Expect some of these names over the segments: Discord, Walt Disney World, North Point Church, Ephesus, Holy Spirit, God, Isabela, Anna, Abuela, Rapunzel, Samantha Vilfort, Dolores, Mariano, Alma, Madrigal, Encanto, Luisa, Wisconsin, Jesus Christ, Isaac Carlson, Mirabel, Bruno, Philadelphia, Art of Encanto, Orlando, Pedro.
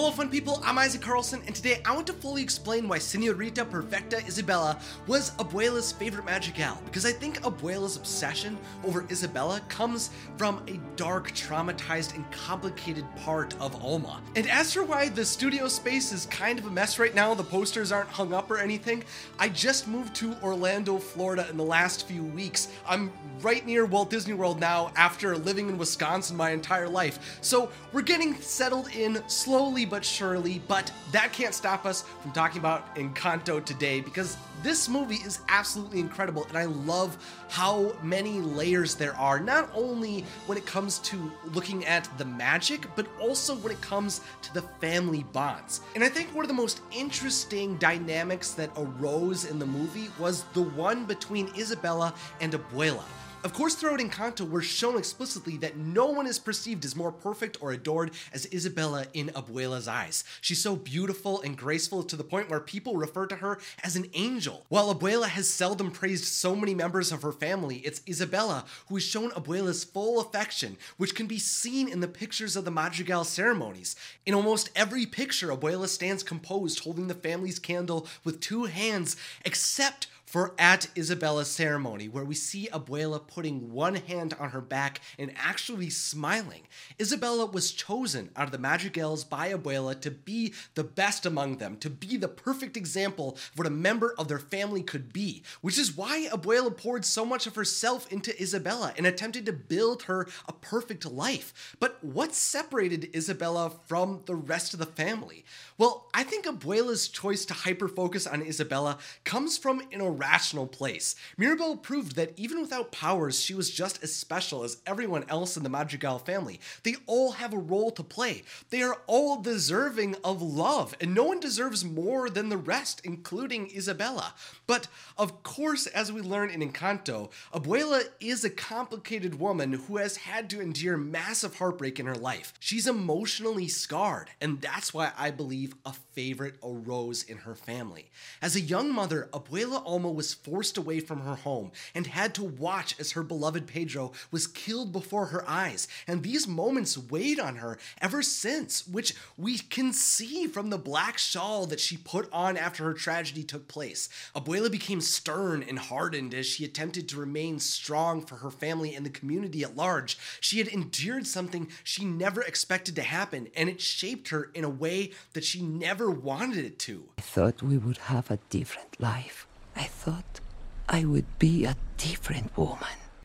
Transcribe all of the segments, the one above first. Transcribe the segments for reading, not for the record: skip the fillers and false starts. Hello fun people, I'm Isaac Carlson, and today I want to fully explain why Senorita Perfecta Isabela was Abuela's favorite madrigal, because I think Abuela's obsession over Isabela comes from a dark, traumatized, and complicated part of Alma. And as for why the studio space is kind of a mess right now, the posters aren't hung up or anything, I just moved to Orlando, Florida in the last few weeks. I'm right near Walt Disney World now after living in Wisconsin my entire life, so we're getting settled in slowly but surely, but that can't stop us from talking about Encanto today, because this movie is absolutely incredible, and I love how many layers there are, not only when it comes to looking at the magic, but also when it comes to the family bonds. And I think one of the most interesting dynamics that arose in the movie was the one between Isabela and Abuela. Of course, throughout Encanto, we're shown explicitly that no one is perceived as more perfect or adored as Isabela in Abuela's eyes. She's so beautiful and graceful to the point where people refer to her as an angel. While Abuela has seldom praised so many members of her family, it's Isabela who is shown Abuela's full affection, which can be seen in the pictures of the Madrigal ceremonies. In almost every picture, Abuela stands composed, holding the family's candle with two hands, except for at Isabela's ceremony, where we see Abuela putting one hand on her back and actually smiling. Isabela was chosen out of the Madrigals by Abuela to be the best among them, to be the perfect example of what a member of their family could be, which is why Abuela poured so much of herself into Isabela and attempted to build her a perfect life. But what separated Isabela from the rest of the family? Well, I think Abuela's choice to hyper-focus on Isabela comes from an irrational place. Mirabel proved that even without powers, she was just as special as everyone else in the Madrigal family. They all have a role to play. They are all deserving of love, and no one deserves more than the rest, including Isabela. But of course, as we learn in Encanto, Abuela is a complicated woman who has had to endure massive heartbreak in her life. She's emotionally scarred, and that's why I believe a favorite arose in her family. As a young mother, Abuela Alma was forced away from her home and had to watch as her beloved Pedro was killed before her eyes, and these moments weighed on her ever since, which we can see from the black shawl that she put on after her tragedy took place. Abuela became stern and hardened as she attempted to remain strong for her family and the community at large. She had endured something she never expected to happen, and it shaped her in a way that she never wanted it to. I thought we would have a different life. I thought I would be a different woman.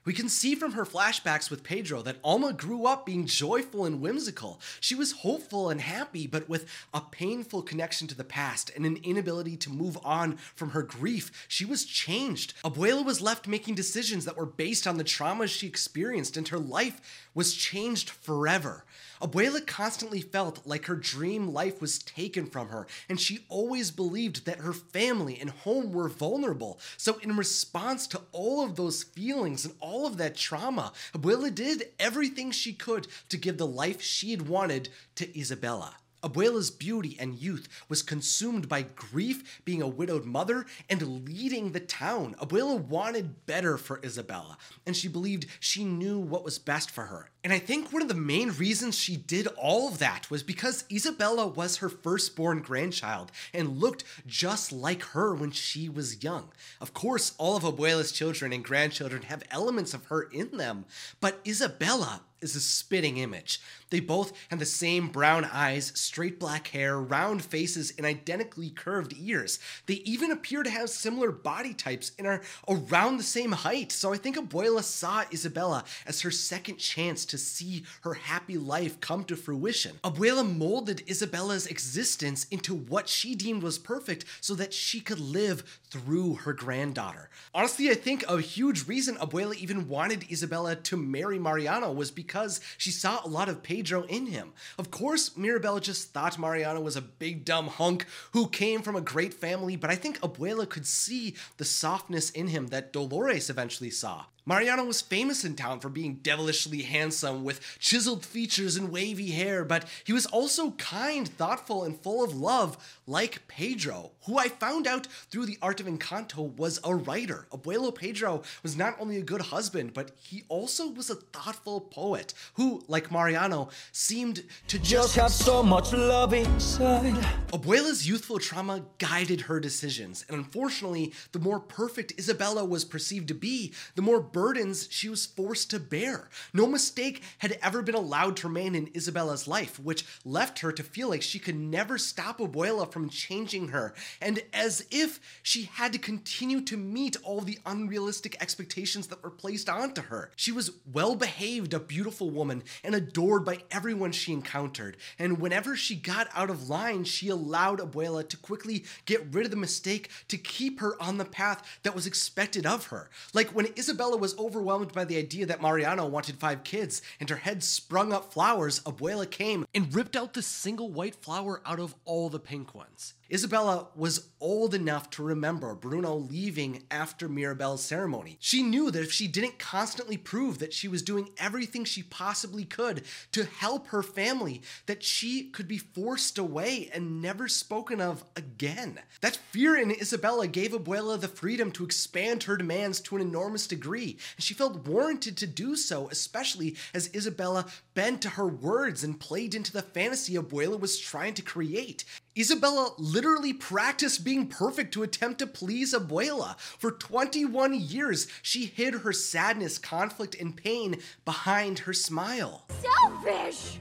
We can see from her flashbacks with Pedro that Alma grew up being joyful and whimsical. She was hopeful and happy, but with a painful connection to the past and an inability to move on from her grief, she was changed. Abuela was left making decisions that were based on the traumas she experienced, and her life was changed forever. Abuela constantly felt like her dream life was taken from her, and she always believed that her family and home were vulnerable. So in response to all of those feelings and all of that trauma, Abuela did everything she could to give the life she had wanted to Isabela. Abuela's beauty and youth was consumed by grief, being a widowed mother, and leading the town. Abuela wanted better for Isabela, and she believed she knew what was best for her. And I think one of the main reasons she did all of that was because Isabela was her firstborn grandchild and looked just like her when she was young. Of course, all of Abuela's children and grandchildren have elements of her in them, but Isabela is a spitting image. They both had the same brown eyes, straight black hair, round faces, and identically curved ears. They even appear to have similar body types and are around the same height, so I think Abuela saw Isabela as her second chance to see her happy life come to fruition. Abuela molded Isabela's existence into what she deemed was perfect so that she could live through her granddaughter. Honestly, I think a huge reason Abuela even wanted Isabela to marry Mariano was because she saw a lot of Pedro in him. Of course, Mirabel just thought Mariano was a big dumb hunk who came from a great family, but I think Abuela could see the softness in him that Dolores eventually saw. Mariano was famous in town for being devilishly handsome with chiseled features and wavy hair, but he was also kind, thoughtful, and full of love, like Pedro, who I found out through the Art of Encanto was a writer. Abuelo Pedro was not only a good husband, but he also was a thoughtful poet who, like Mariano, seemed to just have so much love inside. Abuela's youthful trauma guided her decisions, and unfortunately, the more perfect Isabela was perceived to be, the more burdens she was forced to bear. No mistake had ever been allowed to remain in Isabela's life, which left her to feel like she could never stop Abuela from changing her, and as if she had to continue to meet all the unrealistic expectations that were placed onto her. She was well-behaved, a beautiful woman, and adored by everyone she encountered, and whenever she got out of line, she allowed Abuela to quickly get rid of the mistake to keep her on the path that was expected of her. Like when Isabela was overwhelmed by the idea that Mariano wanted 5 kids and her head sprung up flowers, Abuela came and ripped out the single white flower out of all the pink ones. Isabela was old enough to remember Bruno leaving after Mirabel's ceremony. She knew that if she didn't constantly prove that she was doing everything she possibly could to help her family, that she could be forced away and never spoken of again. That fear in Isabela gave Abuela the freedom to expand her demands to an enormous degree, and she felt warranted to do so, especially as Isabela bent to her words and played into the fantasy Abuela was trying to create. Isabela literally practiced being perfect to attempt to please Abuela. For 21 years, she hid her sadness, conflict, and pain behind her smile. Selfish!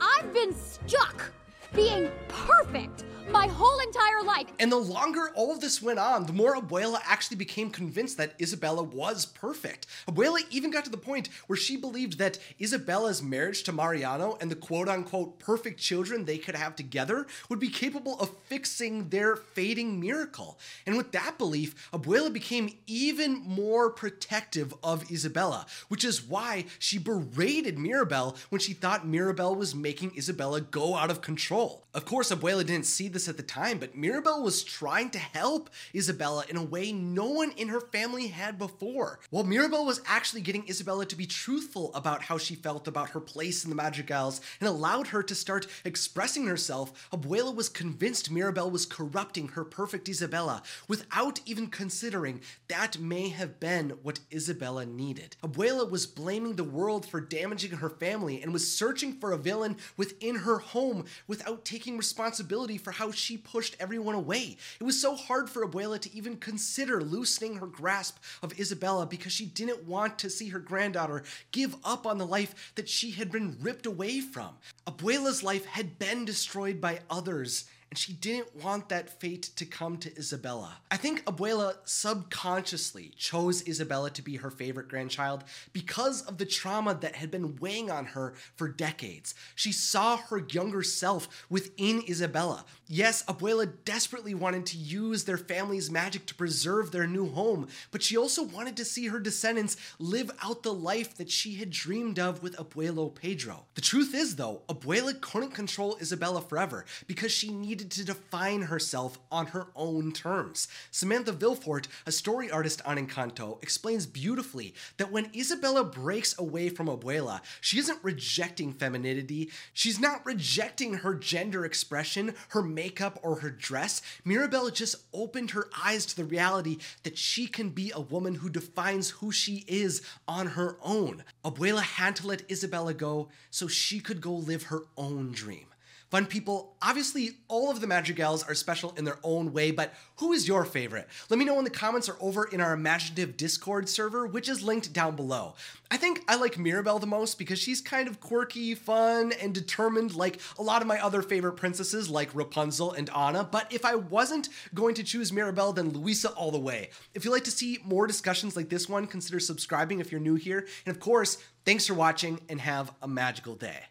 I've been stuck being perfect my whole entire life. And the longer all of this went on, the more Abuela actually became convinced that Isabela was perfect. Abuela even got to the point where she believed that Isabela's marriage to Mariano and the quote-unquote perfect children they could have together would be capable of fixing their fading miracle. And with that belief, Abuela became even more protective of Isabela, which is why she berated Mirabel when she thought Mirabel was making Isabela go out of control. Of course, Abuela didn't see this at the time, but Mirabel was trying to help Isabela in a way no one in her family had before. While Mirabel was actually getting Isabela to be truthful about how she felt about her place in the Madrigals and allowed her to start expressing herself, Abuela was convinced Mirabel was corrupting her perfect Isabela without even considering that may have been what Isabela needed. Abuela was blaming the world for damaging her family and was searching for a villain within her home without taking responsibility for how she pushed everyone away. It was so hard for Abuela to even consider loosening her grasp of Isabela because she didn't want to see her granddaughter give up on the life that she had been ripped away from. Abuela's life had been destroyed by others, and she didn't want that fate to come to Isabela. I think Abuela subconsciously chose Isabela to be her favorite grandchild because of the trauma that had been weighing on her for decades. She saw her younger self within Isabela. Yes, Abuela desperately wanted to use their family's magic to preserve their new home, but she also wanted to see her descendants live out the life that she had dreamed of with Abuelo Pedro. The truth is, though, Abuela couldn't control Isabela forever because she needed to define herself on her own terms. Samantha Vilfort, a story artist on Encanto, explains beautifully that when Isabela breaks away from Abuela, she isn't rejecting femininity, she's not rejecting her gender expression, her makeup, or her dress. Mirabel just opened her eyes to the reality that she can be a woman who defines who she is on her own. Abuela had to let Isabela go so she could go live her own dream. Fun people, obviously all of the Madrigals are special in their own way, but who is your favorite? Let me know in the comments or over in our imaginative Discord server, which is linked down below. I think I like Mirabel the most because she's kind of quirky, fun, and determined like a lot of my other favorite princesses like Rapunzel and Anna, but if I wasn't going to choose Mirabel, then Luisa all the way. If you'd like to see more discussions like this one, consider subscribing if you're new here, and of course, thanks for watching and have a magical day.